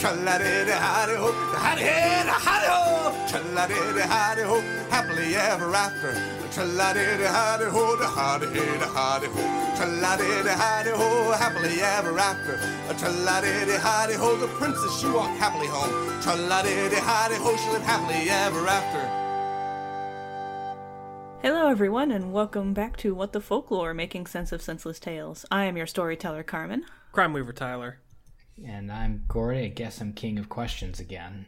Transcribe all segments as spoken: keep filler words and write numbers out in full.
Tra-la-di-di-hi-di-ho, hi-di-hi-di-ho, tra-la-di-di-hi-di-ho, happily ever after. Tra-la-di-di-hi-di-ho, hi-di-hi-di-ho, tra-la-di-di-hi-di-ho, happily ever after. Tra-la-di-di-hi-di-ho, the princess, she walked happily home. Tra-la-di-di-hi-di-ho, she lived happily ever after. Hello everyone, and welcome back to What the Folklore, making sense of senseless tales. I am your storyteller, Carmen. Crime Weaver, Tyler. And I'm Corey. I guess I'm king of questions again.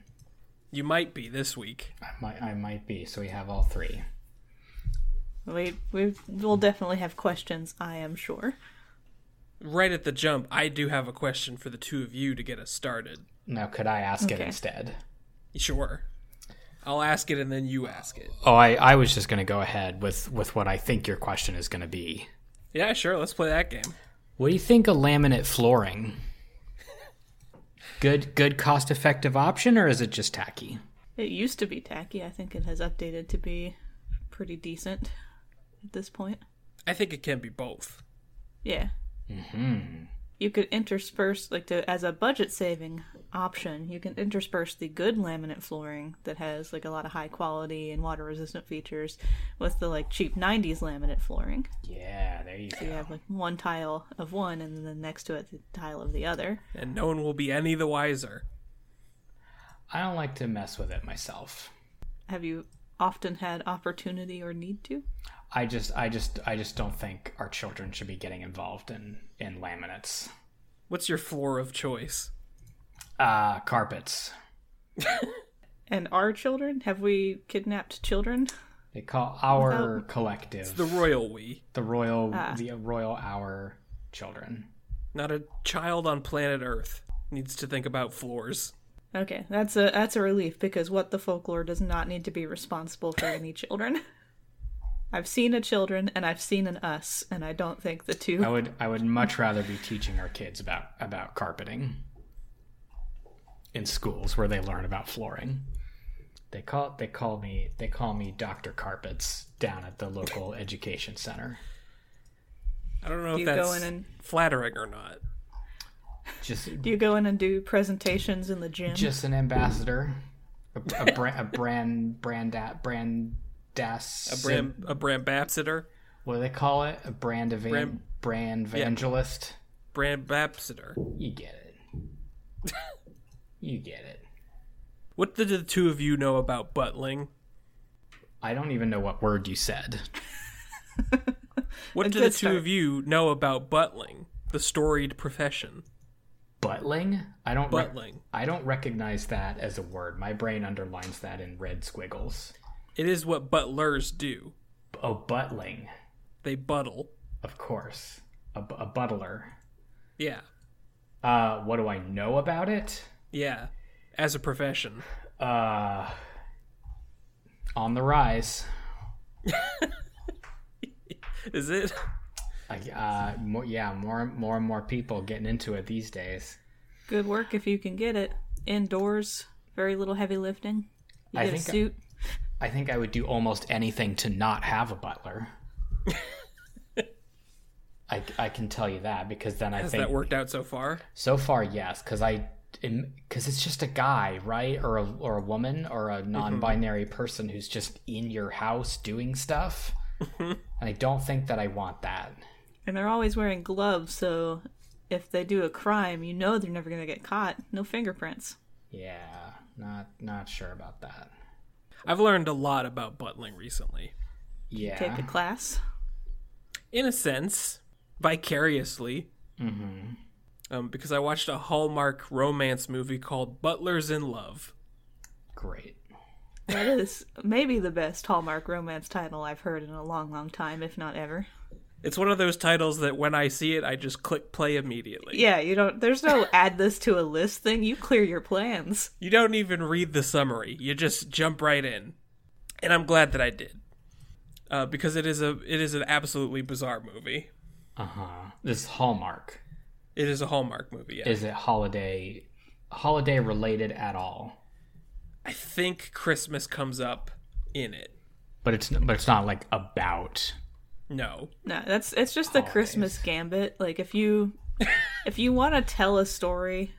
You might be this week. I might, I might be, so we have all three. We, we will definitely have questions, I am sure. Right at the jump, I do have a question for the two of you to get us started. Now, could I ask okay. it instead? Sure. I'll ask it and then you ask it. Oh, I, I was just going to go ahead with, with what I think your question is going to be. Yeah, sure. Let's play that game. What do you think of laminate flooring? Good, good cost-effective option, or is it just tacky? It used to be tacky. I think it has updated to be pretty decent at this point. I think it can be both. Yeah. Mm-hmm. You could intersperse, like, to, as a budget-saving option, you can intersperse the good laminate flooring that has, like, a lot of high quality and water-resistant features with the, like, cheap nineties laminate flooring. Yeah, there you so go. So you have, like, one tile of one and then next to it the tile of the other. And no one will be any the wiser. I don't like to mess with it myself. Have you often had opportunity or need to? I just, I just, I just don't think our children should be getting involved in, in laminates. What's your floor of choice? Uh, carpets. And our children? Have we kidnapped children? They call our Without... collective. It's the royal we. The royal, ah. the royal our children. Not a child on planet Earth needs to think about floors. Okay, that's a that's a relief, because What the Folklore does not need to be responsible for any children. I've seen a children and I've seen an us, and I don't think the two... I would I would much rather be teaching our kids about, about carpeting in schools where they learn about flooring. They call they call me they call me Doctor Carpets down at the local education center. I don't know do if that's go in and... flattering or not. Just do you go in and do presentations in the gym? Just an ambassador, a, a, bra- a brand brand brand. Das, a brand, a brand ambassador. What do they call it? A brand evan- brand, brand evangelist. Yeah. Brand ambassador. You get it. You get it. What did the two of you know about buttling? I don't even know what word you said. What do the two start. of you know about buttling, the storied profession? Buttling? I don't. Buttling. Re- I don't recognize that as a word. My brain underlines that in red squiggles. It is what butlers do. Oh, buttling. They buttle. Of course. A, a butler. Yeah. Uh, what do I know about it? Yeah. As a profession. Uh, on the rise. Is it? Uh, more, yeah, more, more and more people getting into it these days. Good work if you can get it. Indoors, very little heavy lifting. You I get think a suit. I- I think I would do almost anything to not have a butler. I, I can tell you that, because then I Has think... Has that worked out so far? So far, yes, because I, because it's just a guy, right? Or a, or a woman or a non-binary mm-hmm. person who's just in your house doing stuff. Mm-hmm. And I don't think that I want that. And they're always wearing gloves, so if they do a crime, you know they're never going to get caught. No fingerprints. Yeah, not not sure about that. I've learned a lot about buttling recently. Yeah. Take a class? In a sense, vicariously. Mm-hmm. Um, because I watched a Hallmark romance movie called Butlers in Love. Great. That is maybe the best Hallmark romance title I've heard in a long, long time, if not ever. It's one of those titles that when I see it, I just click play immediately. Yeah, you don't. There's no add this to a list thing. You clear your plans. You don't even read the summary. You just jump right in. And I'm glad that I did. uh, because it is a it is an absolutely bizarre movie. Uh huh. This is Hallmark. It is a Hallmark movie. Yeah. Is it holiday holiday related at all? I think Christmas comes up in it, but it's but it's not like about. No, no, that's it's just holidays. The Christmas gambit. Like if you if you want to tell a story.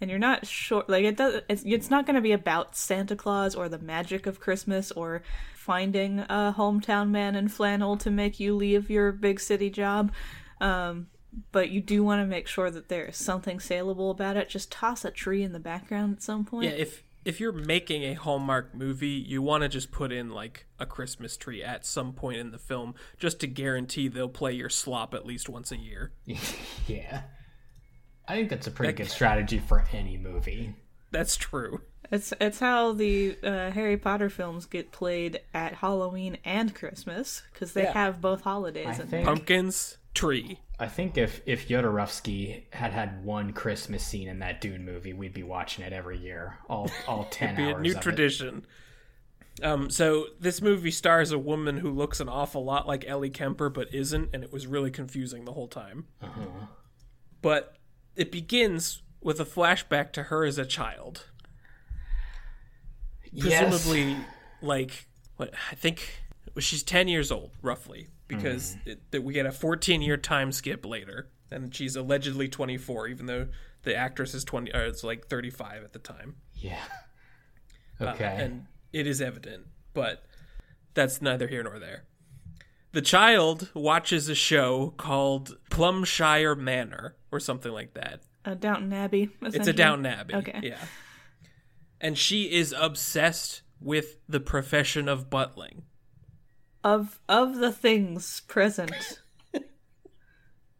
And you're not sure, like it does. It's, it's not going to be about Santa Claus or the magic of Christmas or finding a hometown man in flannel to make you leave your big city job. Um, but you do want to make sure that there is something saleable about it. Just toss a tree in the background at some point. Yeah, if if you're making a Hallmark movie, you want to just put in like a Christmas tree at some point in the film, just to guarantee they'll play your slop at least once a year. Yeah. I think that's a pretty good strategy for any movie. That's true. It's it's how the uh, Harry Potter films get played at Halloween and Christmas, because they yeah. have both holidays. I think, pumpkins, tree. I think if, if Jodorowsky had had one Christmas scene in that Dune movie, we'd be watching it every year, all all ten It'd be hours a new of tradition. It. Um, so this movie stars a woman who looks an awful lot like Ellie Kemper, but isn't, and it was really confusing the whole time. Uh-huh. But... it begins with a flashback to her as a child. Presumably, yes. like, what I think she's ten years old, roughly, because mm. it, we get a fourteen-year time skip later, and she's allegedly twenty-four, even though the actress is twenty, or it's like thirty-five at the time. Yeah. Okay. Uh, and it is evident, but that's neither here nor there. The child watches a show called Plumshire Manor or something like that. A Downton Abbey. It's a Downton Abbey. Okay. Yeah. And she is obsessed with the profession of butling. Of of the things present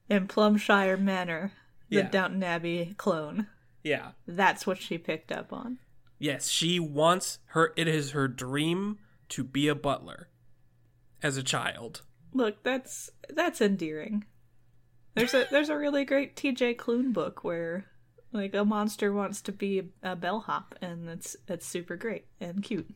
in Plumshire Manor, the yeah. Downton Abbey clone. Yeah. That's what she picked up on. Yes, she wants her it is her dream to be a butler. As a child. Look, that's that's endearing. There's a there's a really great T J Klune book where like a monster wants to be a bellhop, and that's that's super great and cute.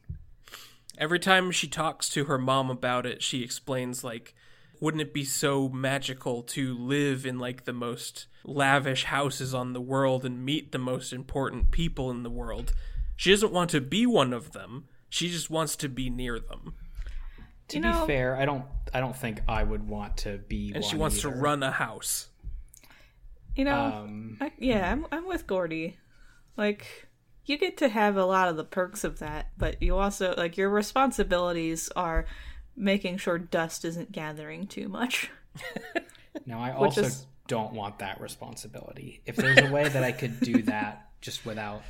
Every time she talks to her mom about it, she explains like, wouldn't it be so magical to live in like the most lavish houses on the world and meet the most important people in the world? She doesn't want to be one of them. She just wants to be near them. To you know, be fair, I don't I don't think I would want to be and one she wants either. To run a house. You know, um, I, yeah, I'm I'm with Gordy. Like, you get to have a lot of the perks of that, but you also, like, your responsibilities are making sure dust isn't gathering too much. No, I also is... don't want that responsibility. If there's a way that I could do that just without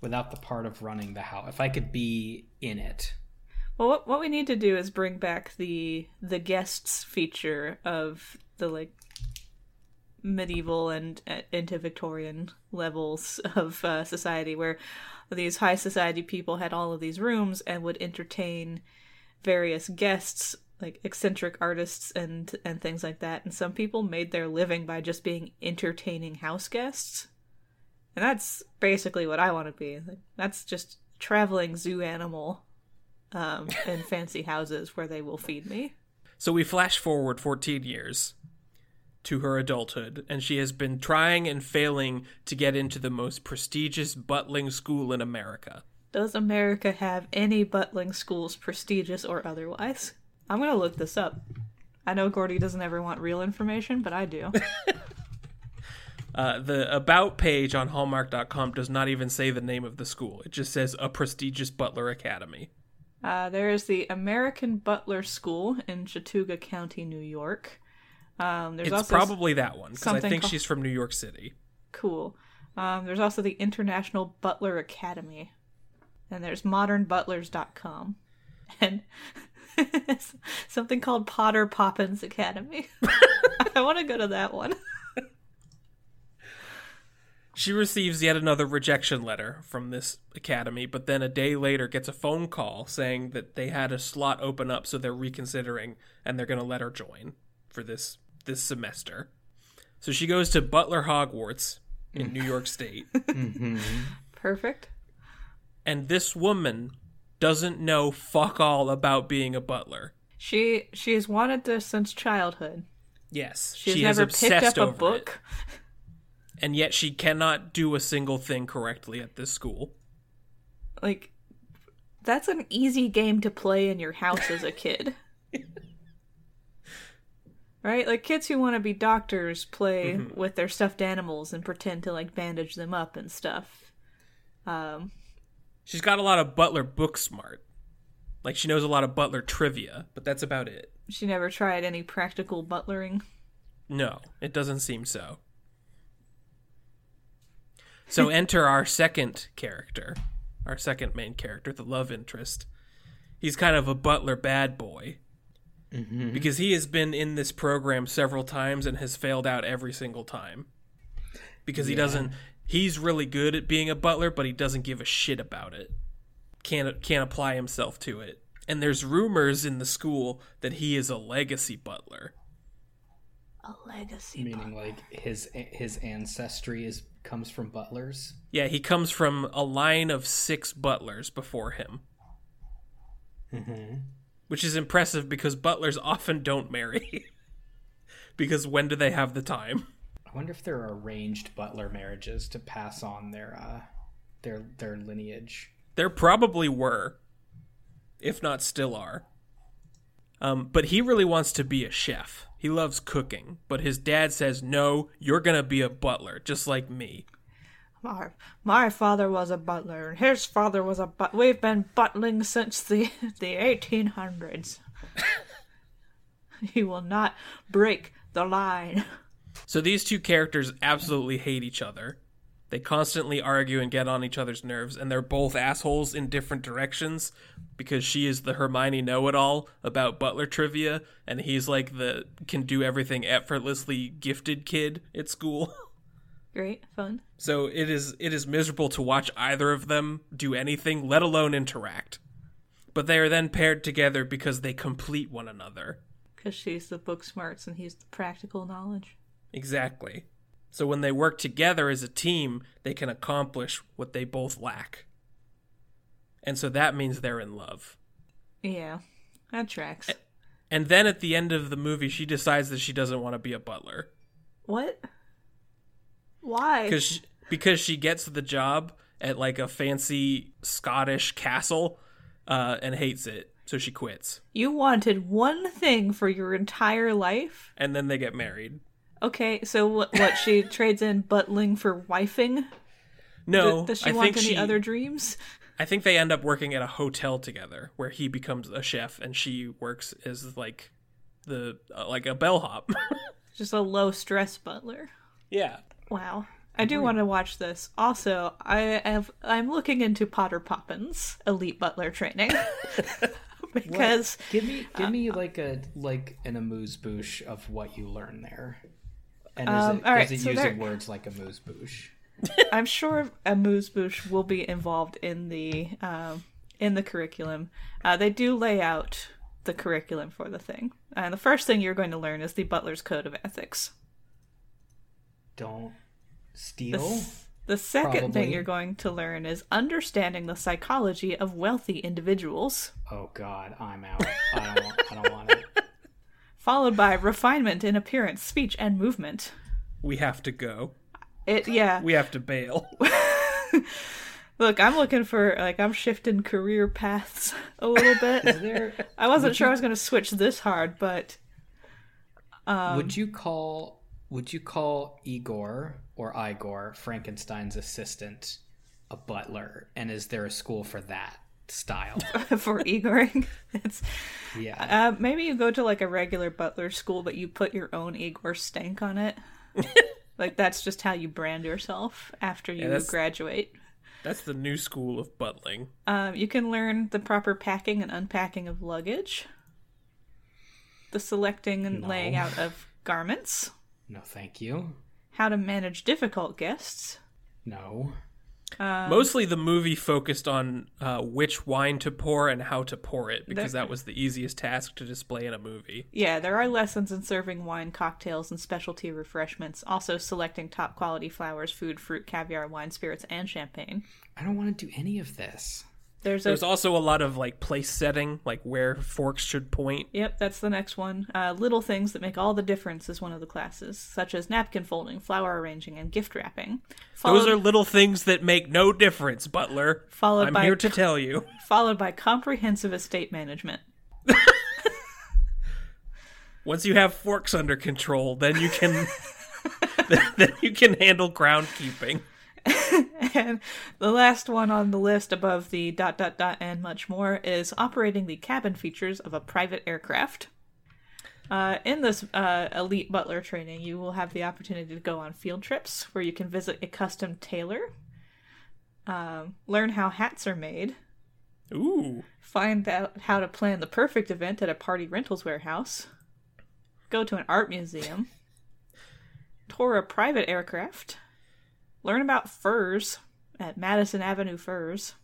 without the part of running the house, if I could be in it. Well, what what we need to do is bring back the the guests feature of the like medieval and uh, into Victorian levels of uh, society, where these high society people had all of these rooms and would entertain various guests, like eccentric artists and and things like that. And some people made their living by just being entertaining house guests, and that's basically what I want to be. Like, that's just traveling zoo animal. Um, in fancy houses where they will feed me. So we flash forward fourteen years to her adulthood, and she has been trying and failing to get into the most prestigious butling school in America. Does America have any butling schools, prestigious or otherwise? I'm going to look this up. I know Gordy doesn't ever want real information, but I do. uh, the About page on Hallmark dot com does not even say the name of the school. It just says a prestigious butler academy. Uh, there is the American Butler School in Chautauqua County, New York. Um, there's it's also probably that one, because I think called... she's from New York City. Cool. Um, there's also the International Butler Academy. And there's modern butlers dot com. And something called Potter Poppins Academy. I want to go to that one. She receives yet another rejection letter from this academy, but then a day later gets a phone call saying that they had a slot open up, so they're reconsidering, and they're going to let her join for this this semester. So she goes to Butler Hogwarts in New York State. Mm-hmm. Perfect. And this woman doesn't know fuck all about being a butler. She she has wanted this since childhood. Yes. She's she never is picked up a book. It. And yet she cannot do a single thing correctly at this school. Like, that's an easy game to play in your house as a kid. Right? Like, kids who want to be doctors play mm-hmm. with their stuffed animals and pretend to, like, bandage them up and stuff. Um, She's got a lot of Butler book smart. Like, she knows a lot of Butler trivia, but that's about it. She never tried any practical butlering? No, it doesn't seem so. So enter our second character, our second main character, the love interest. He's kind of a Butler bad boy. Mm-hmm. Because he has been in this program several times and has failed out every single time. Because he yeah. doesn't... He's really good at being a butler, but he doesn't give a shit about it. Can't can't apply himself to it. And there's rumors in the school that he is a legacy butler. A legacy butler. Meaning like his his ancestry is comes from butlers? Yeah, he comes from a line of six butlers before him. Mm-hmm. Which is impressive because butlers often don't marry. Because when do they have the time? I wonder if there are arranged butler marriages to pass on their uh, their their lineage. There probably were, if not still are. Um, but he really wants to be a chef. He loves cooking, but his dad says, no, you're going to be a butler, just like me. My, my father was a butler, and his father was a butler. We've been butling since the, the eighteen hundreds. He will not break the line. So these two characters absolutely hate each other. They constantly argue and get on each other's nerves, and they're both assholes in different directions because she is the Hermione know-it-all about butler trivia, and he's like the can-do-everything effortlessly gifted kid at school. Great, fun. So it is it is miserable to watch either of them do anything, let alone interact. But they are then paired together because they complete one another. Because she's the book smarts and he's the practical knowledge. Exactly. So when they work together as a team, they can accomplish what they both lack. And so that means they're in love. Yeah, that tracks. And then at the end of the movie, she decides that she doesn't want to be a butler. What? Why? 'Cause she, because she gets the job at like a fancy Scottish castle uh, and hates it. So she quits. You wanted one thing for your entire life? And then they get married. Okay, so what, what she trades in butling for wifing? No. Does, does she I want think any she, other dreams? I think they end up working at a hotel together where he becomes a chef and she works as like the uh, like a bellhop. Just a low-stress butler. Yeah. Wow. I do want to watch this. Also, I have, I'm looking into Potter Poppins Elite Butler Training. Because what? give me give me uh, like a like an amuse-bouche of what you learn there. And is um, it, right, is it so using there... words like amuse-bouche? I'm sure amuse-bouche will be involved in the um, in the curriculum. Uh, they do lay out the curriculum for the thing. And the first thing you're going to learn is the Butler's Code of Ethics. Don't steal? The, the second Probably. thing you're going to learn is understanding the psychology of wealthy individuals. Oh God, I'm out. I don't want, I don't want it. Followed by refinement in appearance, speech, and movement. We have to go. It yeah. We have to bail. Look, I'm looking for, like, I'm shifting career paths a little bit. Is there, I wasn't sure you, I was going to switch this hard, but... Um, would you call, would you call Igor, or Igor, Frankenstein's assistant, a butler? And is there a school for that? Style for Igoring. It's, yeah. Uh, maybe you go to like a regular butler school, but you put your own Igor stank on it. Like that's just how you brand yourself after you yeah, that's, graduate. That's the new school of butling. Um, you can learn the proper packing and unpacking of luggage, the selecting and no. laying out of garments. No, thank you. How to manage difficult guests. No. Um, Mostly the movie focused on uh, which wine to pour and how to pour it, because there, that was the easiest task to display in a movie. Yeah, there are lessons in serving wine, cocktails, and specialty refreshments, also selecting top quality flowers, food, fruit, caviar, wine, spirits, and champagne. I don't want to do any of this. There's, a... There's also a lot of like place setting, like where forks should point. Yep, that's the next one. Uh, little things that make all the difference is one of the classes, such as napkin folding, flower arranging, and gift wrapping. Followed... Those are little things that make no difference, Butler. Followed I'm by... here to tell you. Followed by comprehensive estate management. Once you have forks under control, then you can then you can handle groundkeeping. And the last one on the list above the dot dot dot and much more is operating the cabin features of a private aircraft. Uh, in this uh, elite butler training, you will have the opportunity to go on field trips where you can visit a custom tailor, um, learn how hats are made, ooh, find out how to plan the perfect event at a party rentals warehouse, go to an art museum, tour a private aircraft, learn about furs at Madison Avenue Furs.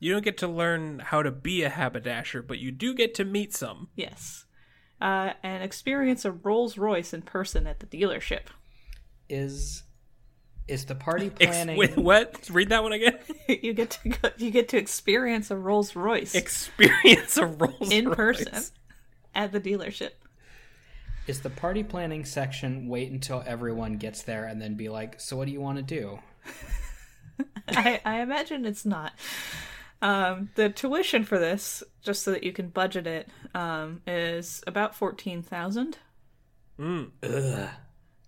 You don't get to learn how to be a haberdasher, but you do get to meet some. Yes. Uh, and experience a Rolls Royce in person at the dealership. Is is the party planning... Ex- wait, what? Read that one again? you get to go, you get to experience a Rolls Royce. Experience a Rolls Royce. In person at the dealership. Is the party planning section wait until everyone gets there and then be like, so what do you want to do? I, I imagine it's not. Um, the tuition for this, just so that you can budget it, um, is about fourteen thousand dollars. Mm. Ugh.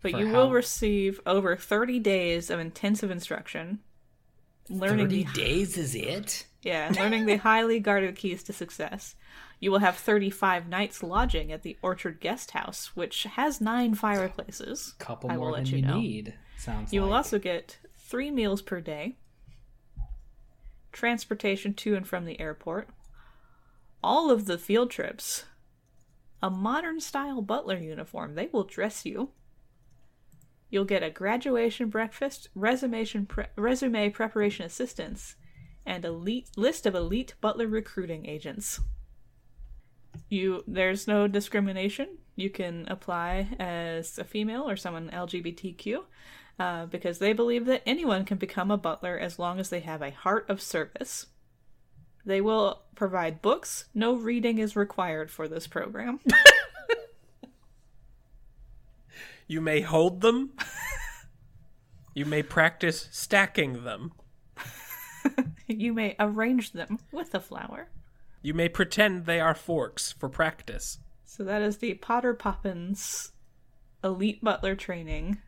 But for you how? will receive over thirty days of intensive instruction. Learning thirty the, days is it? Yeah, learning the highly guarded keys to success. You will have thirty-five nights lodging at the Orchard Guest House, which has nine fireplaces. A couple more than you need, sounds like. You will also get three meals per day, transportation to and from the airport, all of the field trips, a modern-style butler uniform. They will dress you. You'll get a graduation breakfast, resume pre- resume preparation assistance, and a elite, list of elite butler recruiting agents. You there's no discrimination. You can apply as a female or someone L G B T Q uh, because they believe that anyone can become a butler as long as they have a heart of service. They will provide books. No reading is required for this program. You may hold them. You may practice stacking them. You may arrange them with a flower. You may pretend they are forks for practice. So that is the Potter Poppins Elite Butler Training,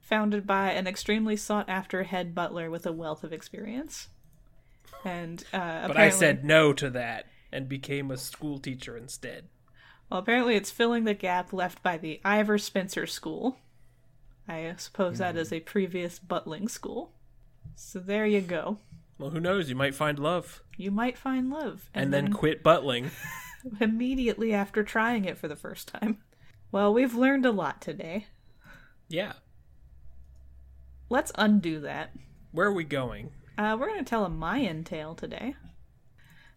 founded by an extremely sought-after head butler with a wealth of experience. And uh, But I said no to that and became a school teacher instead. Well, apparently it's filling the gap left by the Ivor Spencer School. I suppose mm. that is a previous butling school. So there you go. Well, who knows? You might find love. You might find love. And, and then, then quit butling. Immediately after trying it for the first time. Well, we've learned a lot today. Yeah. Let's undo that. Where are we going? Uh, we're going to tell a Mayan tale today.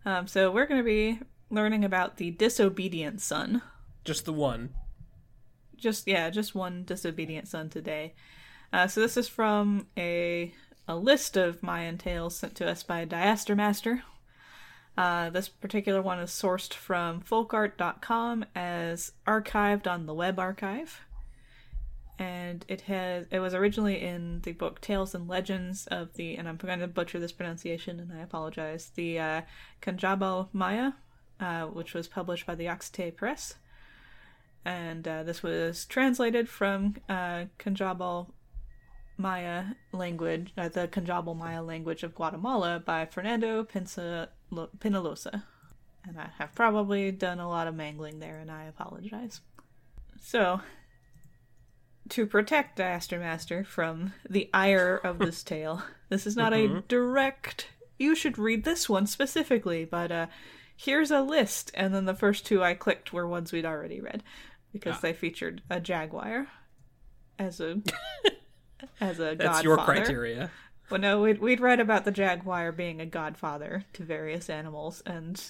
Um, so we're going to be learning about the disobedient son. Just the one. Just, yeah, just one disobedient son today. Uh, so this is from a... a list of Mayan tales sent to us by Disaster Master. Uh, this particular one is sourced from folk art dot com as archived on the web archive. And it has it was originally in the book Tales and Legends of the, and I'm going to butcher this pronunciation and I apologize, the uh, Kanjabal Maya, uh, which was published by the Oxte Press. And uh, this was translated from uh, Kanjabal Maya language, uh, the Kanjabal Maya language of Guatemala by Fernando Penalosa. And I have probably done a lot of mangling there, and I apologize. So, to protect Disaster Master from the ire of this tale, this is not mm-hmm. a direct, you should read this one specifically, but uh, here's a list. And then the first two I clicked were ones we'd already read, because ah. they featured a jaguar as a... As a That's godfather. That's your criteria. Well, no, we'd, we'd read about the jaguar being a godfather to various animals, and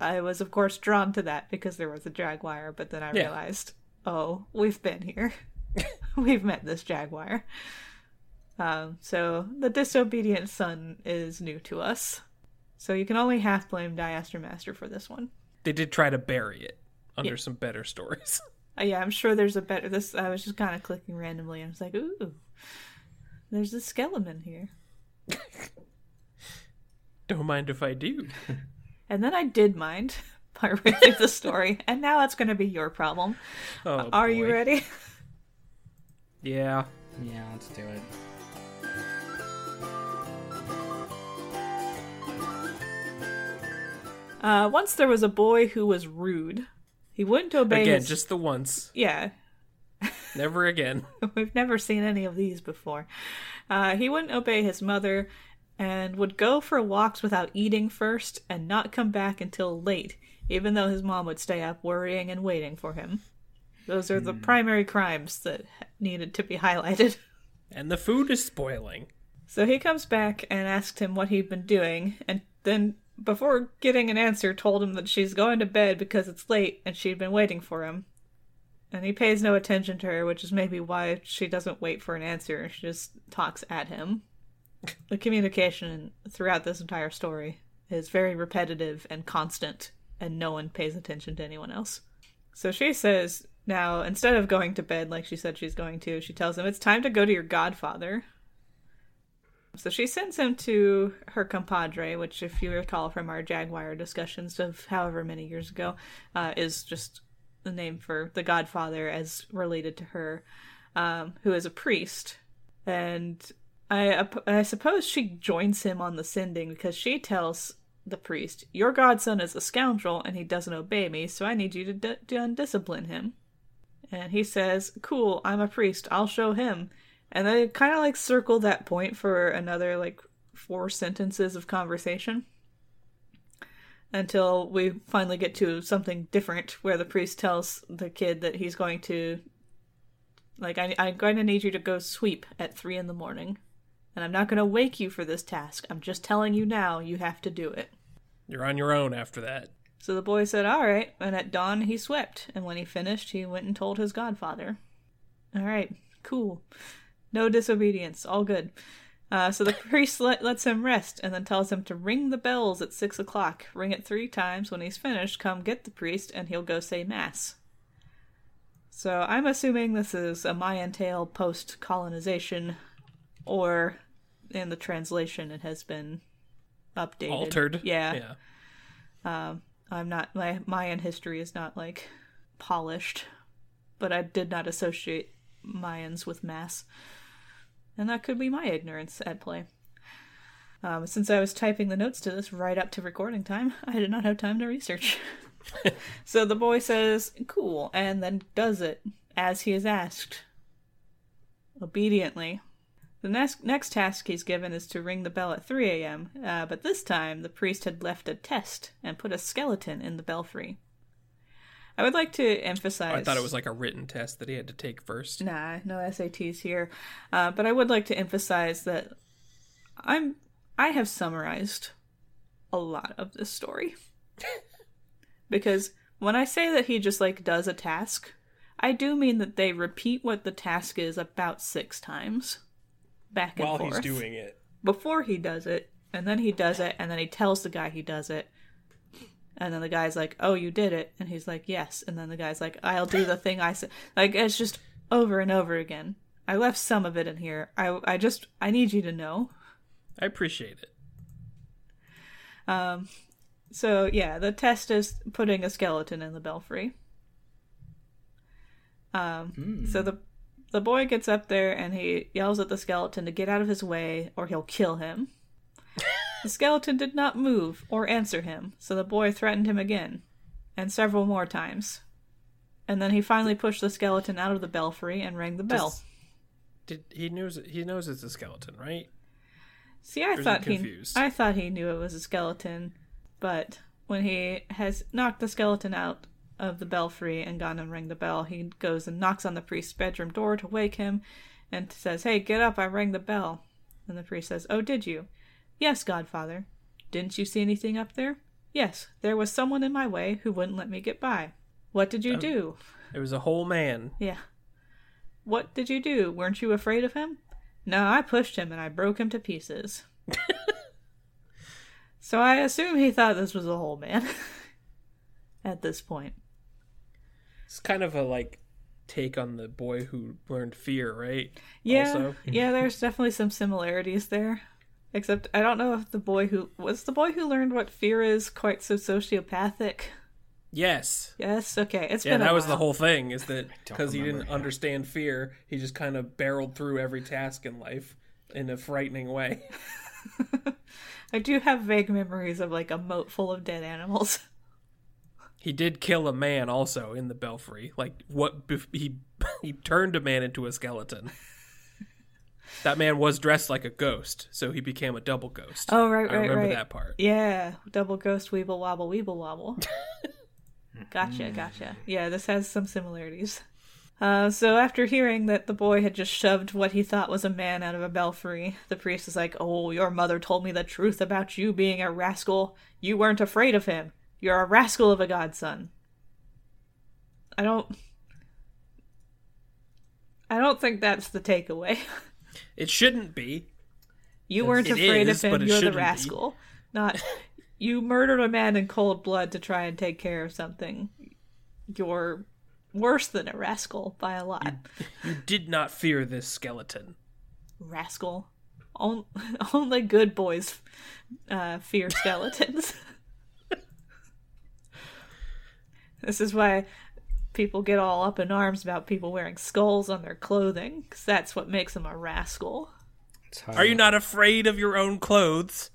I was, of course, drawn to that because there was a jaguar, but then I yeah. realized, oh, we've been here. We've met this jaguar. Um, so the disobedient son is new to us. So you can only half blame Disaster Master for this one. They did try to bury it under yeah. some better stories. Uh, yeah, I'm sure there's a better... This I was just kind of clicking randomly, and I was like, ooh, there's a skeleton here. Don't mind if I do. And then I did mind partway through the story, and now that's going to be your problem. Oh, uh, are boy. You ready? Yeah. Yeah, let's do it. Uh, once there was a boy who was rude. He wouldn't obey Again, his... just the once. Yeah. Never again. We've never seen any of these before. Uh, he wouldn't obey his mother and would go for walks without eating first and not come back until late, even though his mom would stay up worrying and waiting for him. Those are mm. the primary crimes that needed to be highlighted. And the food is spoiling. So he comes back and asks him what he'd been doing, and then... before getting an answer, told him that she's going to bed because it's late and she'd been waiting for him. And he pays no attention to her, which is maybe why she doesn't wait for an answer. She just talks at him. The communication throughout this entire story is very repetitive and constant, and no one pays attention to anyone else. So she says, now, instead of going to bed like she said she's going to, she tells him, it's time to go to your godfather. So she sends him to her compadre, which, if you recall from our Jaguar discussions of however many years ago, uh, is just the name for the godfather as related to her, um, who is a priest. And I, I suppose she joins him on the sending because she tells the priest, your godson is a scoundrel and he doesn't obey me, so I need you to d- d- undiscipline him. And he says, cool, I'm a priest, I'll show him. And they kind of, like, circle that point for another, like, four sentences of conversation until we finally get to something different where the priest tells the kid that he's going to, like, I, I'm going to need you to go sweep at three in the morning. And I'm not going to wake you for this task. I'm just telling you now you have to do it. You're on your own after that. So the boy said, all right. And at dawn, he swept. And when he finished, he went and told his godfather. All right, cool. No disobedience. All good. Uh, so the priest let, lets him rest and then tells him to ring the bells at six o'clock. Ring it three times. When he's finished, come get the priest and he'll go say mass. So I'm assuming this is a Mayan tale post-colonization, or in the translation it has been updated. Altered. Yeah. yeah. Um, I'm not, my Mayan history is not, like, polished, but I did not associate Mayans with mass. And that could be my ignorance at play. Um, since I was typing the notes to this right up to recording time, I did not have time to research. So the boy says, cool, and then does it, as he is asked. Obediently. The next, next task he's given is to ring the bell at three a.m., uh, but this time the priest had left a test and put a skeleton in the belfry. I would like to emphasize... Oh, I thought it was like a written test that he had to take first. Nah, no S A Ts here. Uh, but I would like to emphasize that I'm I have summarized a lot of this story. Because when I say that he just, like, does a task, I do mean that they repeat what the task is about six times. Back and While forth. While he's doing it. Before he does it, and then he does it, and then he tells the guy he does it. And then the guy's like, oh, you did it. And he's like, yes. And then the guy's like, I'll do the thing I said. Like, it's just over and over again. I left some of it in here. I, I just, I need you to know. I appreciate it. Um, so, yeah, the test is putting a skeleton in the belfry. Um, mm. So the, the boy gets up there and he yells at the skeleton to get out of his way or he'll kill him. The skeleton did not move or answer him, so the boy threatened him again, and several more times. And then he finally pushed the skeleton out of the belfry and rang the bell. Does, did he knows he knows it's a skeleton, right? See, I or thought he, he I thought he knew it was a skeleton, but when he has knocked the skeleton out of the belfry and gone and rang the bell, he goes and knocks on the priest's bedroom door to wake him, and says, "Hey, get up! I rang the bell." And the priest says, "Oh, did you?" Yes, Godfather. Didn't you see anything up there? Yes, there was someone in my way who wouldn't let me get by. What did you um, do? It was a whole man. Yeah. What did you do? Weren't you afraid of him? No, I pushed him and I broke him to pieces. So I assume he thought this was a whole man at this point. It's kind of a, like, take on the boy who learned fear, right? Yeah, also. Yeah, there's definitely some similarities there. Except I don't know if the boy who... Was the boy who learned what fear is quite so sociopathic? Yes. Yes, okay. It's yeah, been a that while. Was the whole thing, is that because he didn't yeah. understand fear, he just kind of barreled through every task in life in a frightening way. I do have vague memories of, like, a moat full of dead animals. He did kill a man also in the belfry. Like, what he he turned a man into a skeleton. That man was dressed like a ghost, so he became a double ghost. Oh, right, right, right. I remember right. that part. Yeah, double ghost, weeble wobble, weeble wobble. Gotcha, gotcha. Yeah, this has some similarities. Uh, so after hearing that the boy had just shoved what he thought was a man out of a belfry, the priest is like, "Oh, your mother told me the truth about you being a rascal. You weren't afraid of him. You're a rascal of a godson." I don't... I don't think that's the takeaway. It shouldn't be. You weren't it afraid is, of him, you're the rascal. Be. Not, you murdered a man in cold blood to try and take care of something. You're... worse than a rascal by a lot. You, you did not fear this skeleton. Rascal. On, only good boys uh, fear skeletons. This is why people get all up in arms about people wearing skulls on their clothing, because that's what makes them a rascal. Are you not afraid of your own clothes?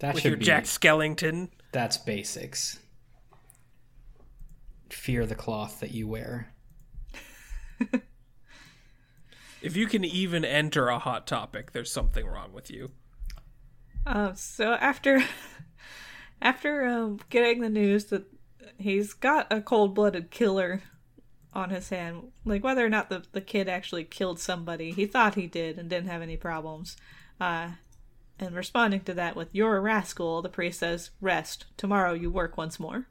That With should your be, Jack Skellington? That's basics. Fear the cloth that you wear. If you can even enter a hot topic, there's something wrong with you. Uh, so after after um, getting the news that he's got a cold-blooded killer on his hand, like whether or not the, the kid actually killed somebody, he thought he did and didn't have any problems. Uh, and responding to that with, "You're a rascal," the priest says, "Rest. Tomorrow you work once more."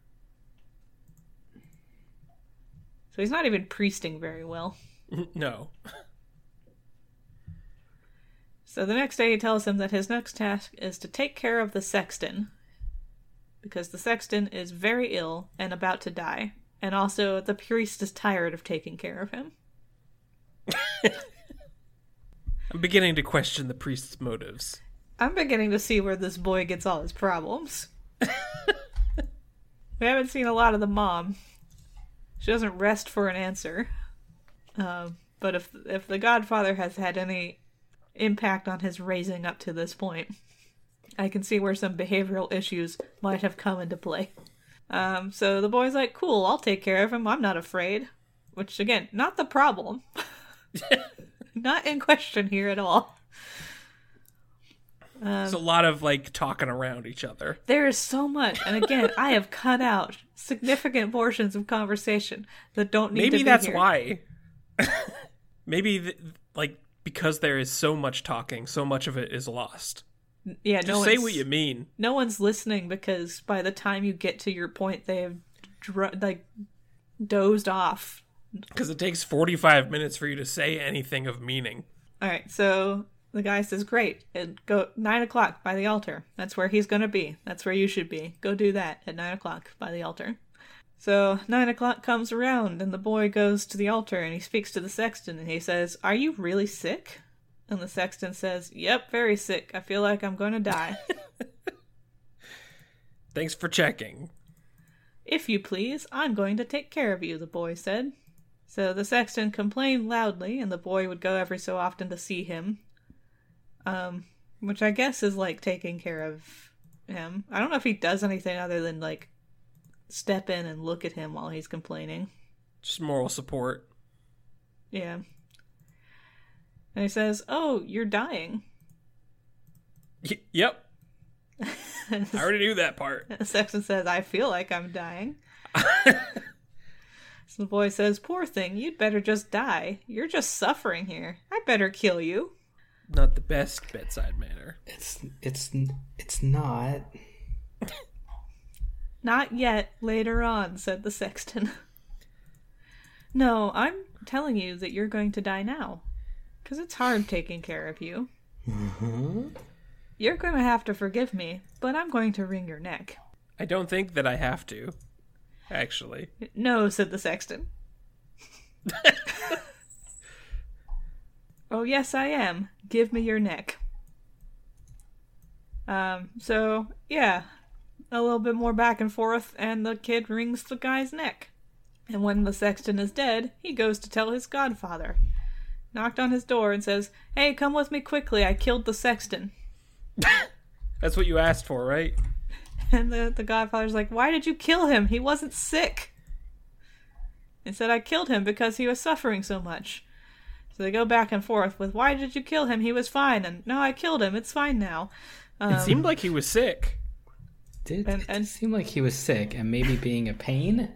So he's not even priesting very well. No. So the next day he tells him that his next task is to take care of the sexton, because the sexton is very ill and about to die, and also the priest is tired of taking care of him. I'm beginning to question the priest's motives. I'm beginning to see where this boy gets all his problems. We haven't seen a lot of the mom. She doesn't rest for an answer. Uh, but if if the Godfather has had any impact on his raising up to this point, I can see where some behavioral issues might have come into play. Um, so the boy's like, "Cool, I'll take care of him. I'm not afraid." Which, again, not the problem. Not in question here at all. Um, There's a lot of, like, talking around each other. There is so much. And again, I have cut out significant portions of conversation that don't need Maybe to be Maybe that's here. Why. Maybe, th- like, because there is so much talking, so much of it is lost. Yeah, Just no say what you mean. No one's listening, because by the time you get to your point, they have, dro- like, dozed off. Because it takes forty-five minutes for you to say anything of meaning. All right, so... The guy says, "Great, and go nine o'clock by the altar. That's where he's going to be. That's where you should be. Go do that at nine o'clock by the altar." So nine o'clock comes around, and the boy goes to the altar, and he speaks to the sexton, and he says, "Are you really sick?" And the sexton says, "Yep, very sick. I feel like I'm going to die." "Thanks for checking." "If you please, I'm going to take care of you," the boy said. So the sexton complained loudly, and the boy would go every so often to see him. Um, which I guess is, like, taking care of him. I don't know if he does anything other than, like, step in and look at him while he's complaining. Just moral support. Yeah. And he says, "Oh, you're dying." Y- yep. I already knew that part. Sexton says, "I feel like I'm dying." So the boy says, "Poor thing, you'd better just die. You're just suffering here. I better kill you." Not the best bedside manner. It's it's it's not. "Not yet. Later on," said the sexton. "No, I'm telling you that you're going to die now, because it's hard taking care of you." Mm-hmm. You're going to have to forgive me, but I'm going to wring your neck. I don't think that I have to, actually. No, said the sexton. Oh, yes, I am. Give me your neck. Um, so, yeah, a little bit more back and forth, and the kid wrings the guy's neck. And when the sexton is dead, he goes to tell his godfather. Knocked on his door and says, "Hey, come with me quickly, I killed the sexton." That's what you asked for, right? And the, the godfather's like, "Why did you kill him? He wasn't sick." And said, "I killed him because he was suffering so much." So they go back and forth with, "Why did you kill him? He was fine." And, "No, I killed him. It's fine now." Um, it seemed like he was sick. Did and, and, it seem like he was sick and maybe being a pain?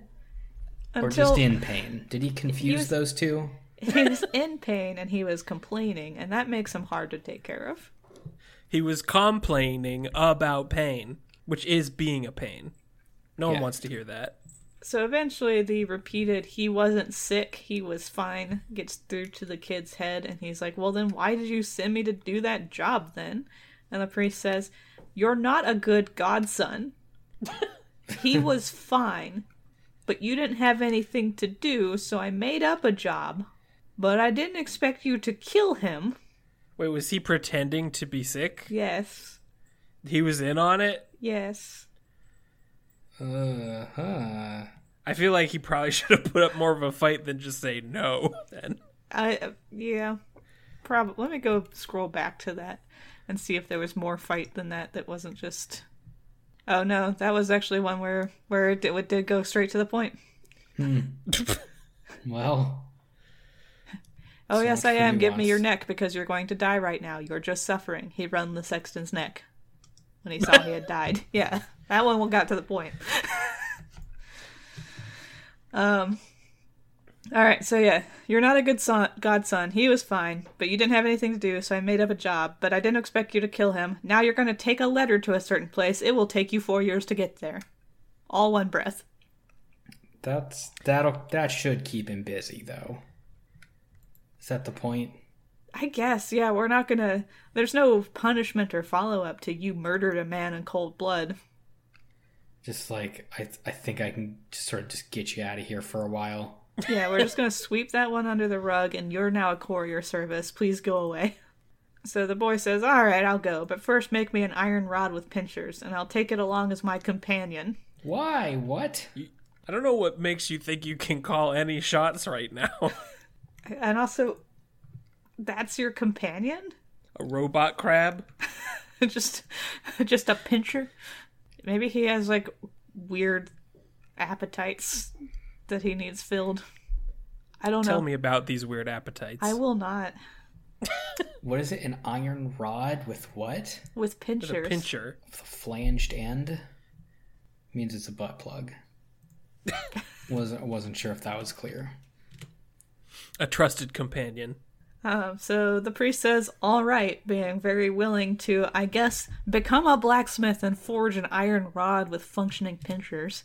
Or just in pain? Did he confuse he was, those two? He was in pain and he was complaining, and that makes him hard to take care of. He was complaining about pain, which is being a pain. No yeah. one wants to hear that. So eventually the repeated, "he wasn't sick, he was fine," gets through to the kid's head, and he's like, "Well then why did you send me to do that job then?" And the priest says, "You're not a good godson. He was fine, but you didn't have anything to do, so I made up a job. But I didn't expect you to kill him." Wait, was he pretending to be sick? Yes. He was in on it? Yes. Uh-huh. I feel like he probably should have put up more of a fight than just say no, then. I, uh, yeah. Probably. Let me go scroll back to that and see if there was more fight than that that wasn't just... Oh, no, that was actually one where, where it, did, it did go straight to the point. Hmm. Well... "Oh, yes, I am. Give me your neck because you're going to die right now. You're just suffering." He wrung the sexton's neck when he saw he had died. Yeah, that one got to the point. um, all right, so yeah, "You're not a good son- godson. He was fine, but you didn't have anything to do, so I made up a job. But I didn't expect you to kill him. Now you're going to take a letter to a certain place. It will take you four years to get there." All one breath. That's that'll that should keep him busy, though. Is that the point? I guess, yeah. We're not gonna... There's no punishment or follow-up to "you murdered a man in cold blood." Just like, I th- I think I can just sort of just get you out of here for a while. Yeah, we're just gonna sweep that one under the rug, and "you're now a courier service. Please go away." So the boy says, "All right, I'll go, but first make me an iron rod with pincers, and I'll take it along as my companion." Why? What? I don't know what makes you think you can call any shots right now. And also, that's your companion? A robot crab? just just a pincher? Maybe he has, like, weird appetites that he needs filled. I don't know. Tell me about these weird appetites. I will not. What is it? An iron rod with what? With pinchers. With a pincher. With a flanged end? It means it's a butt plug. wasn't wasn't sure if that was clear. A trusted companion. Uh, so the priest says, "All right," being very willing to, I guess, become a blacksmith and forge an iron rod with functioning pincers.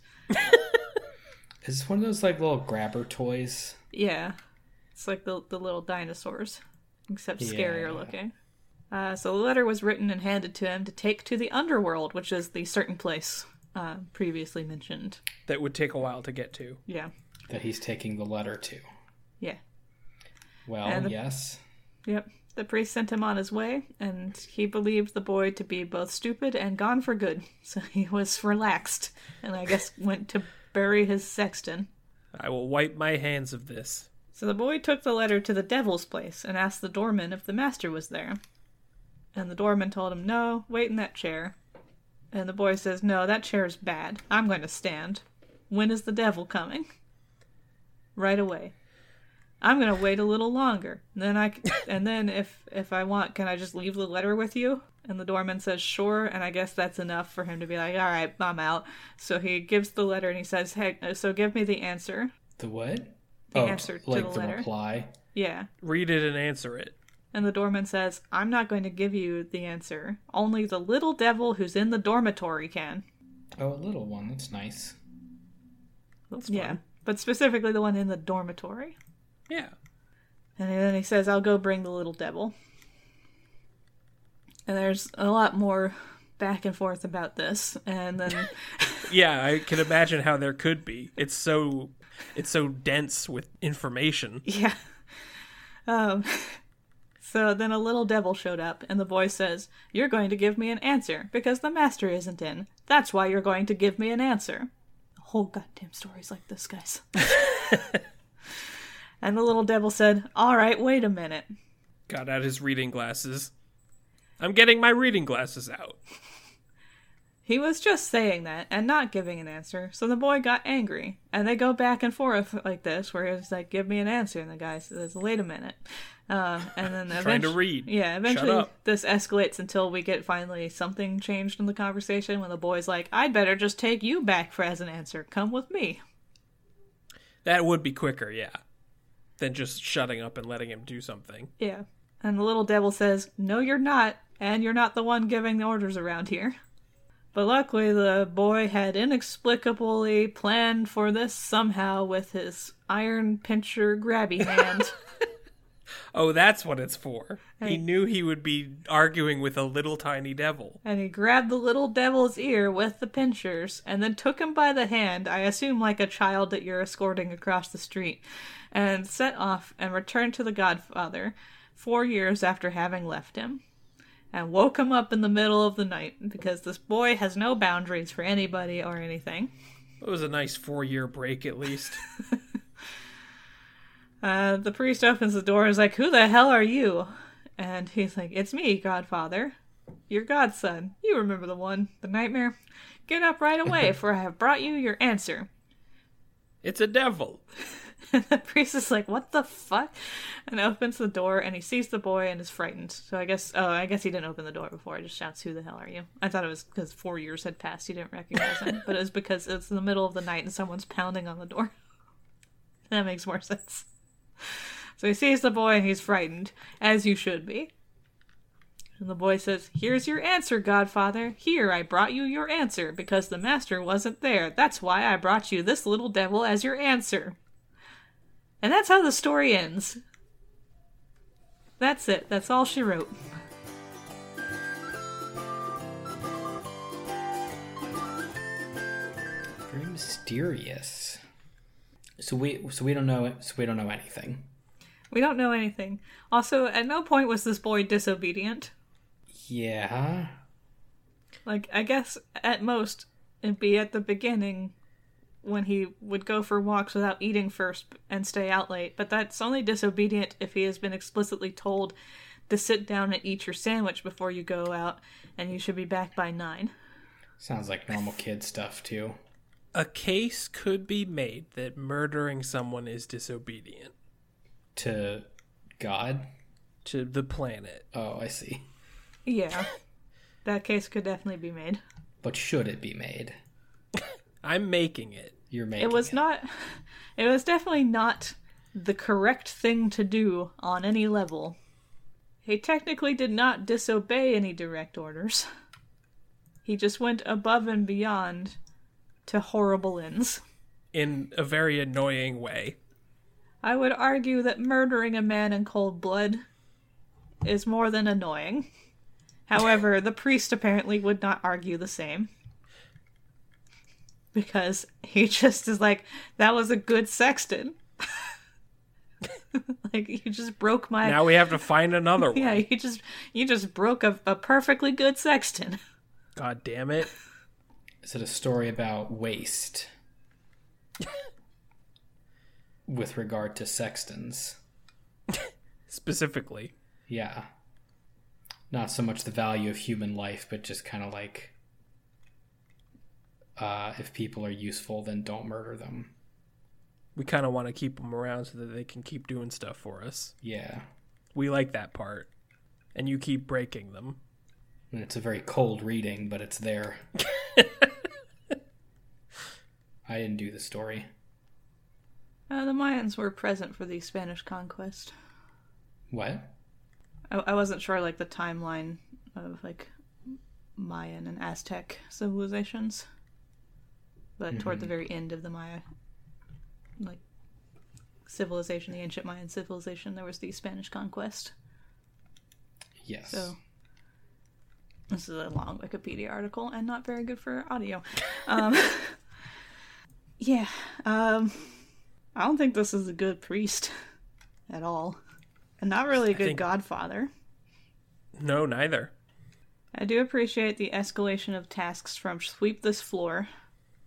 Is this one of those like little grabber toys? Yeah. It's like the, the little dinosaurs, except scarier yeah. looking. Uh, so the letter was written and handed to him to take to the underworld, which is the certain place uh, previously mentioned. That would take a while to get to. Yeah. That he's taking the letter to. Yeah. Well, the, yes. Yep. The priest sent him on his way, and he believed the boy to be both stupid and gone for good. So he was relaxed, and I guess went to bury his sexton. I will wipe my hands of this. So the boy took the letter to the devil's place and asked the doorman if the master was there. And the doorman told him, "No, wait in that chair." And the boy says, "No, that chair's bad. I'm going to stand. When is the devil coming?" "Right away." "I'm going to wait a little longer. And then I, and then if, if I want, can I just leave the letter with you?" And the doorman says, "Sure." And I guess that's enough for him to be like, "All right, I'm out." So he gives the letter and he says, "Hey, so give me the answer." The what? The oh, answer like to the, the letter. Reply. Yeah. Read it and answer it. And the doorman says, "I'm not going to give you the answer. Only the little devil who's in the dormitory can." Oh, a little one. That's nice. That's fun. Yeah, but specifically the one in the dormitory. Yeah. And then he says, "I'll go bring the little devil." And there's a lot more back and forth about this. And then yeah, I can imagine how there could be. It's so it's so dense with information. Yeah. Um So then a little devil showed up, and the boy says, "You're going to give me an answer, because the master isn't in. That's why you're going to give me an answer." The whole goddamn story's like this, guys. And the little devil said, "All right, wait a minute." Got out his reading glasses. "I'm getting my reading glasses out." He was just saying that, and not giving an answer, so the boy got angry. And they go back and forth like this, where he's like, "Give me an answer," and the guy says, "Wait a minute." Uh, and then eventually, trying to read. Yeah, eventually this escalates until we get finally something changed in the conversation when the boy's like, "I'd better just take you back for as an answer. Come with me." That would be quicker, yeah, than just shutting up and letting him do something. Yeah. And the little devil says, "No, you're not, and you're not the one giving the orders around here." But luckily the boy had inexplicably planned for this somehow with his iron pincher grabby hand. Oh, that's what it's for. And he knew he would be arguing with a little tiny devil. And he grabbed the little devil's ear with the pincers and then took him by the hand, I assume like a child that you're escorting across the street, and set off and returned to the godfather four years after having left him. And woke him up in the middle of the night because this boy has no boundaries for anybody or anything. It was a nice four-year break at least. Uh, the priest opens the door and is like, "Who the hell are you?" And he's like, "It's me, Godfather. Your godson. You remember the one, the nightmare? Get up right away, for I have brought you your answer." "It's a devil." And the priest is like, "What the fuck?" And opens the door and he sees the boy and is frightened. So I guess, oh, I guess he didn't open the door before. He just shouts, "Who the hell are you?" I thought it was because four years had passed. You didn't recognize him. But it was because it's in the middle of the night and someone's pounding on the door. That makes more sense. So he sees the boy and he's frightened, as you should be. And the boy says, "Here's your answer, Godfather. Here, I brought you your answer, because the master wasn't there. That's why I brought you this little devil as your answer." And that's how the story ends. That's it. That's all she wrote. Very mysterious. So we so we don't know so we don't know anything. We don't know anything. Also, at no point was this boy disobedient. Yeah. Like, I guess at most it'd be at the beginning when he would go for walks without eating first and stay out late, but that's only disobedient if he has been explicitly told to sit down and eat your sandwich before you go out and you should be back by nine. Sounds like normal kid stuff too. A case could be made that murdering someone is disobedient. To God? To the planet. Oh, I see. Yeah. That case could definitely be made. But should it be made? I'm making it. You're making it. It was not... It was definitely not the correct thing to do on any level. He technically did not disobey any direct orders. He just went above and beyond... to horrible ends. In a very annoying way. I would argue that murdering a man in cold blood is more than annoying. However, the priest apparently would not argue the same. Because he just is like, "That was a good sexton." Like, you just broke my... Now we have to find another one. Yeah, you just, you just broke a, a perfectly good sexton. God damn it. Is it a story about waste with regard to sextons? Specifically. Yeah. Not so much the value of human life, but just kind of like, uh, if people are useful, then don't murder them. We kind of want to keep them around so that they can keep doing stuff for us. Yeah. We like that part. And you keep breaking them. And it's a very cold reading, but it's there. I didn't do the story. Uh, the Mayans were present for the Spanish conquest. What? I, I wasn't sure, like, the timeline of, like, Mayan and Aztec civilizations. But mm-hmm. toward the very end of the Maya, like, civilization, the ancient Mayan civilization, there was the Spanish conquest. Yes. So This is a long Wikipedia article and not very good for audio. Um, yeah. Um, I don't think this is a good priest at all. And not really a good I think... godfather. No, neither. I do appreciate the escalation of tasks from sweep this floor,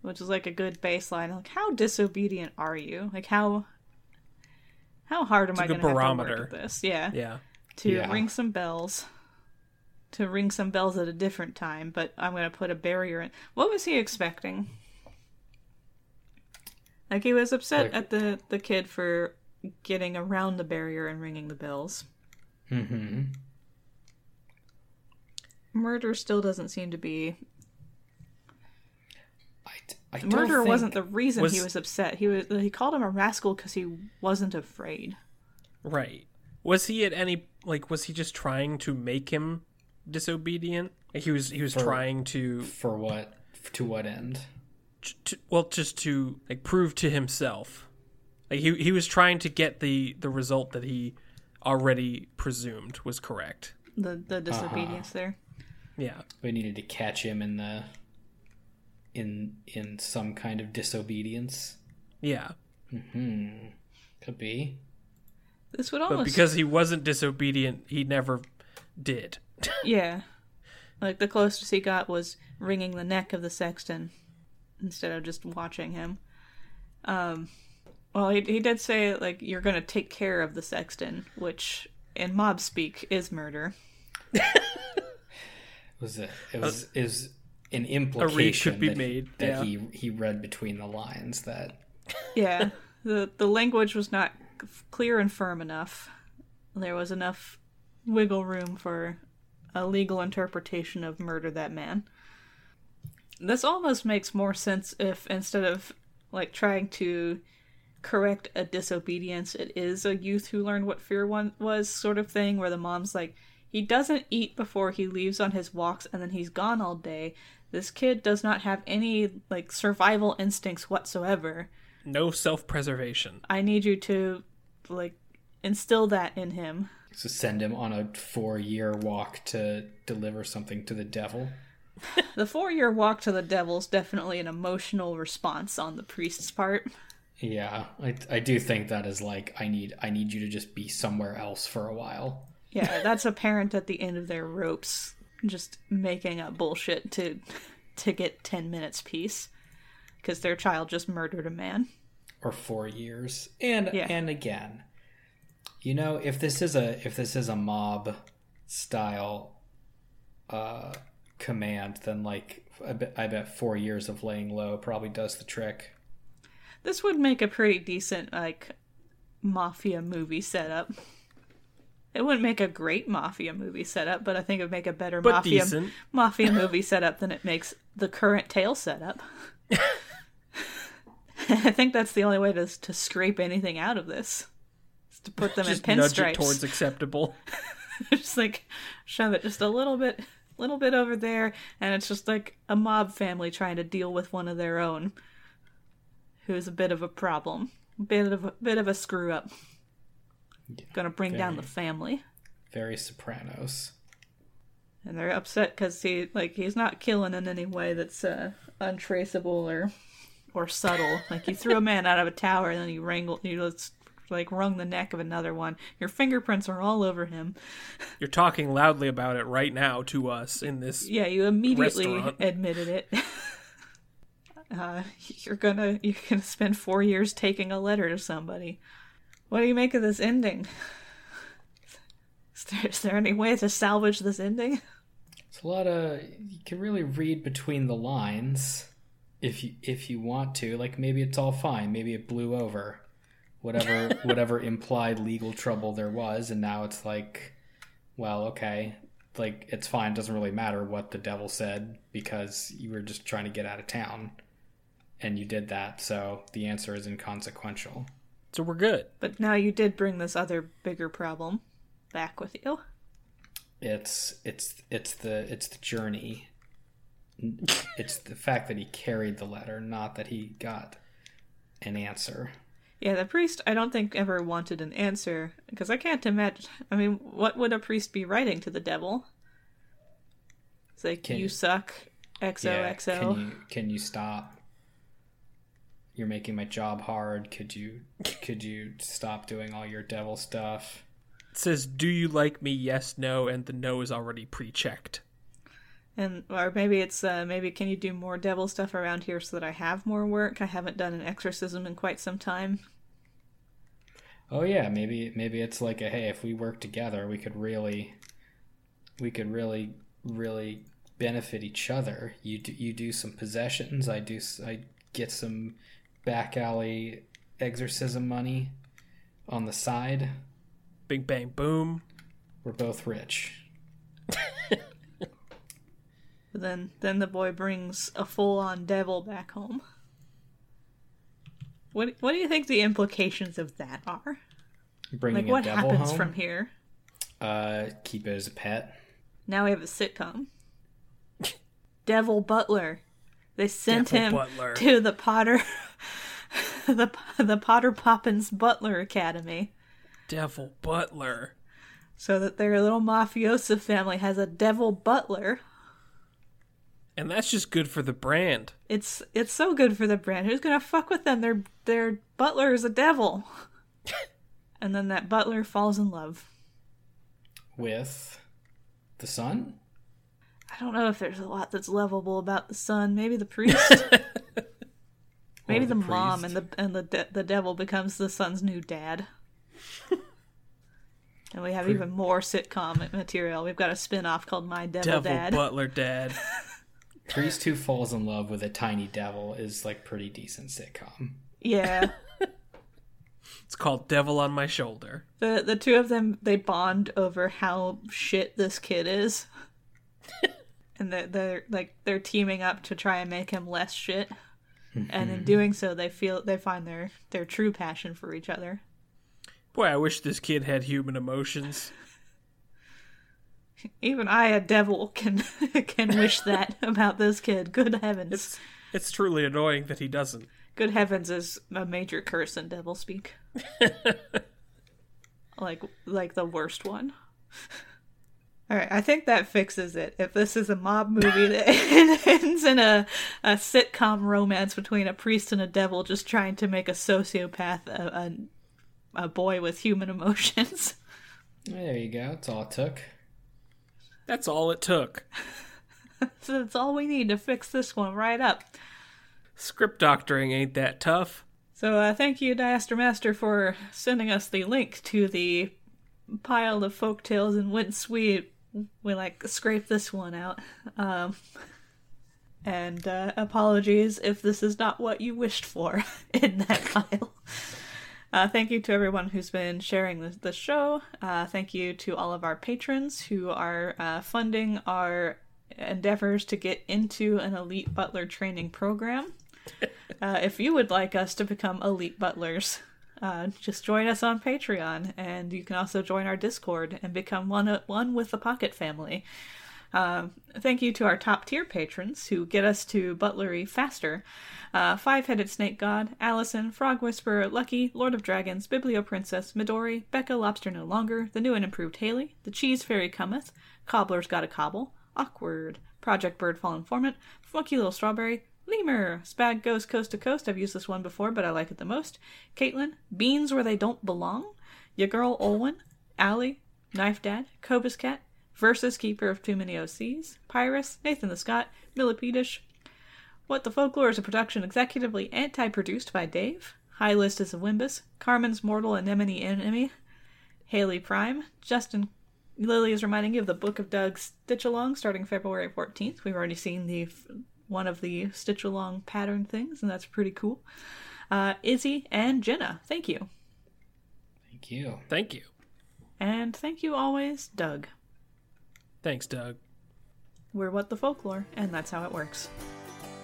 which is like a good baseline. Like, how disobedient are you? Like, how how hard am it's I going to have to work at this? Yeah. Yeah. To yeah. ring some bells. To ring some bells at a different time, but I'm going to put a barrier in. What was he expecting? Like, he was upset like... at the, the kid for getting around the barrier and ringing the bells. Mm-hmm. Murder still doesn't seem to be... I, I don't Murder think wasn't the reason was... he was upset. He was he called him a rascal because he wasn't afraid. Right. Was he at any... Like, was he just trying to make him disobedient? Like, he was he was for, trying to... For what? To what end? To, well, just to, like, prove to himself. Like, he, he was trying to get the, the result that he already presumed was correct. The, the disobedience uh-huh. there. Yeah, we needed to catch him in the in in some kind of disobedience. Yeah, mm-hmm. Could be. This would almost, but because he wasn't disobedient, he never did. Yeah, like the closest he got was wringing the neck of the sexton instead of just watching him. Um, well, he he did say like you're gonna take care of the sexton, which in mob speak is murder. It was, a, it was it was an implication a read should be that, made. that yeah. he he read between the lines that yeah the the language was not clear and firm enough. There was enough wiggle room for a legal interpretation of murder that man. This almost makes more sense if instead of like trying to correct a disobedience, it is a youth who learned what fear one was sort of thing where the mom's like, he doesn't eat before he leaves on his walks, and then he's gone all day. This kid does not have any, like, survival instincts whatsoever. No self-preservation. I need you to, like, instill that in him. So send him on a four-year walk to deliver something to the devil? The four-year walk to the devil is definitely an emotional response on the priest's part. Yeah, I, I do think that is like, I need, I need you to just be somewhere else for a while. Yeah, that's a parent at the end of their ropes just making up bullshit to to get ten minutes peace because their child just murdered a man. Or four years. And yeah. and again, you know, if this is a if this is a mob style uh, command, then like I bet, I bet four years of laying low probably does the trick. This would make a pretty decent like mafia movie setup. It wouldn't make a great mafia movie setup, but I think it would make a better but mafia decent. mafia movie setup than it makes the current tale setup. I think that's the only way to to scrape anything out of this. Is to put them just in pinstripes. Just nudge it towards acceptable. Just like shove it just a little bit, little bit over there, and it's just like a mob family trying to deal with one of their own, who's a bit of a problem, bit of a, bit of a screw up. Yeah, gonna bring very, down the family. Very Sopranos. And they're upset because he, like, he's not killing in any way that's uh, untraceable or or subtle. Like, you threw a man out of a tower and then you wrangled, you like wrung the neck of another one. Your fingerprints are all over him. You're talking loudly about it right now to us in this. Yeah, you immediately restaurant. admitted it. uh, you're gonna you're gonna spend four years taking a letter to somebody. What do you make of this ending? Is there, is there any way to salvage this ending? It's a lot of... You can really read between the lines if you if you want to. Like, maybe it's all fine. Maybe it blew over. Whatever whatever implied legal trouble there was, and now it's like, well, okay. Like, it's fine. It doesn't really matter what the devil said because you were just trying to get out of town, and you did that, so the answer is inconsequential. So we're good. But now you did bring this other bigger problem back with you. It's it's it's the it's the journey. It's the fact that he carried the letter, not that he got an answer. Yeah, the priest I don't think ever wanted an answer because I can't imagine. I mean, what would a priest be writing to the devil? It's like, can, you suck, X O X O. Yeah, can you can you stop? You're making my job hard. Could you could you stop doing all your devil stuff? It says, do you like me? Yes, no, and the no is already pre-checked. And or maybe it's uh, maybe can you do more devil stuff around here so that I have more work? I haven't done an exorcism in quite some time. Oh yeah, maybe maybe it's like a hey, if we work together, we could really, we could really really benefit each other. You do, you do some possessions. I do I get some back alley exorcism money on the side. Big bang boom. We're both rich. Then, then the boy brings a full-on devil back home. What, what do you think the implications of that are? Bringing like, what a devil happens home? From here? Uh, keep it as a pet. Now we have a sitcom. Devil Butler. They sent devil him Butler. To the Potter, the the Potter Poppins Butler Academy. Devil Butler. So that their little mafioso family has a devil butler. And that's just good for the brand. It's it's so good for the brand. Who's gonna fuck with them? Their their butler is a devil. And then that butler falls in love with the son. I don't know if there's a lot that's lovable about the son. Maybe the priest. Maybe the, the priest. Mom and the and the de- the devil becomes the son's new dad. And we have Pre- even more sitcom material. We've got a spin-off called My Devil, devil Dad. Devil Butler Dad. Priest who falls in love with a tiny devil is like pretty decent sitcom. Yeah. It's called Devil on My Shoulder. The the two of them, they bond over how shit this kid is. And they're, they're like they're teaming up to try and make him less shit. Mm-hmm. And in doing so they feel they find their, their true passion for each other. Boy, I wish this kid had human emotions. Even I, a devil, can can wish that about this kid. Good heavens. It's, it's truly annoying that he doesn't. Good heavens is a major curse in devil speak. like like the worst one. All right, I think that fixes it. If this is a mob movie that ends in a, a sitcom romance between a priest and a devil just trying to make a sociopath a, a, a boy with human emotions. There you go. That's all it took. That's all it took. So that's all we need to fix this one right up. Script doctoring ain't that tough. So uh, thank you, Disaster Master, for sending us the link to the pile of folktales, and once we we like scrape this one out. Um, and uh, apologies if this is not what you wished for in that pile. Uh, thank you to everyone who's been sharing the, the show. Uh, thank you to all of our patrons who are uh, funding our endeavors to get into an elite butler training program. Uh, if you would like us to become elite butlers, uh, just join us on Patreon, and you can also join our Discord and become one, one with the Pocket family. Uh, thank you to our top-tier patrons who get us to butlery faster. Uh, Five-Headed Snake God, Allison, Frog Whisperer, Lucky, Lord of Dragons, Biblio Princess, Midori, Becca Lobster No Longer, The New and Improved Haley, The Cheese Fairy Cometh, Cobbler's Gotta Cobble, Awkward, Project Birdfall Informant, Funky Little Strawberry, Lemur, Spag Goes Coast to Coast, I've used this one before but I like it the most, Caitlin, Beans Where They Don't Belong, Ya Girl Olwen, Allie, Knife Dad, Cobus Cat, Versus Keeper of Too Many O Cs, Pyrus, Nathan the Scott, Millipedish. What the Folklore is a production executively anti-produced by Dave. High List is a Wimbus. Carmen's Mortal Anemone Enemy. Haley Prime. Justin Lily is reminding you of the Book of Doug Stitch Along starting February fourteenth. We've already seen the one of the Stitch Along pattern things, and that's pretty cool. Uh, Izzy and Jenna, thank you. Thank you. Thank you. And thank you always, Doug. Thanks, Doug. We're What the Folklore, and that's how it works.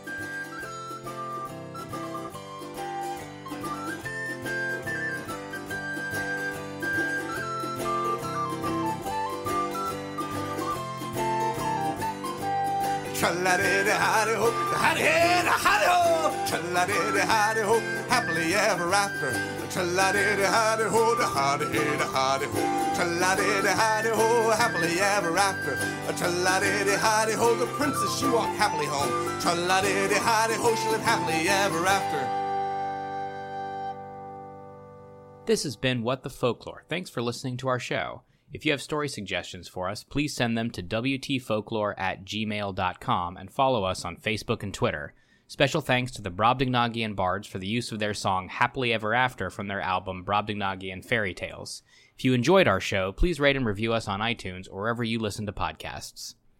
Tra-la-dee-dee-hi-dee-ho, hi-dee-dee-hi-dee-ho, tra-la-dee-dee-hi-dee-ho, happily ever after. Tra-la-di-di-hi-di-ho, da-ha-di-hi-di-hi-di-ho. Tra-la-di-di-hi-di-ho, happily ever after. Tra-la-di-di-hi-di-ho, the princess, she walked happily home. Tra-la-di-di-hi-di-ho, she lived happily ever after. This has been What the Folklore. Thanks for listening to our show. If you have story suggestions for us, please send them to w t folklore at gmail dot com and follow us on Facebook and Twitter. Special thanks to the Brobdingnagian Bards for the use of their song Happily Ever After from their album Brobdingnagian Fairy Tales. If you enjoyed our show, please rate and review us on iTunes or wherever you listen to podcasts.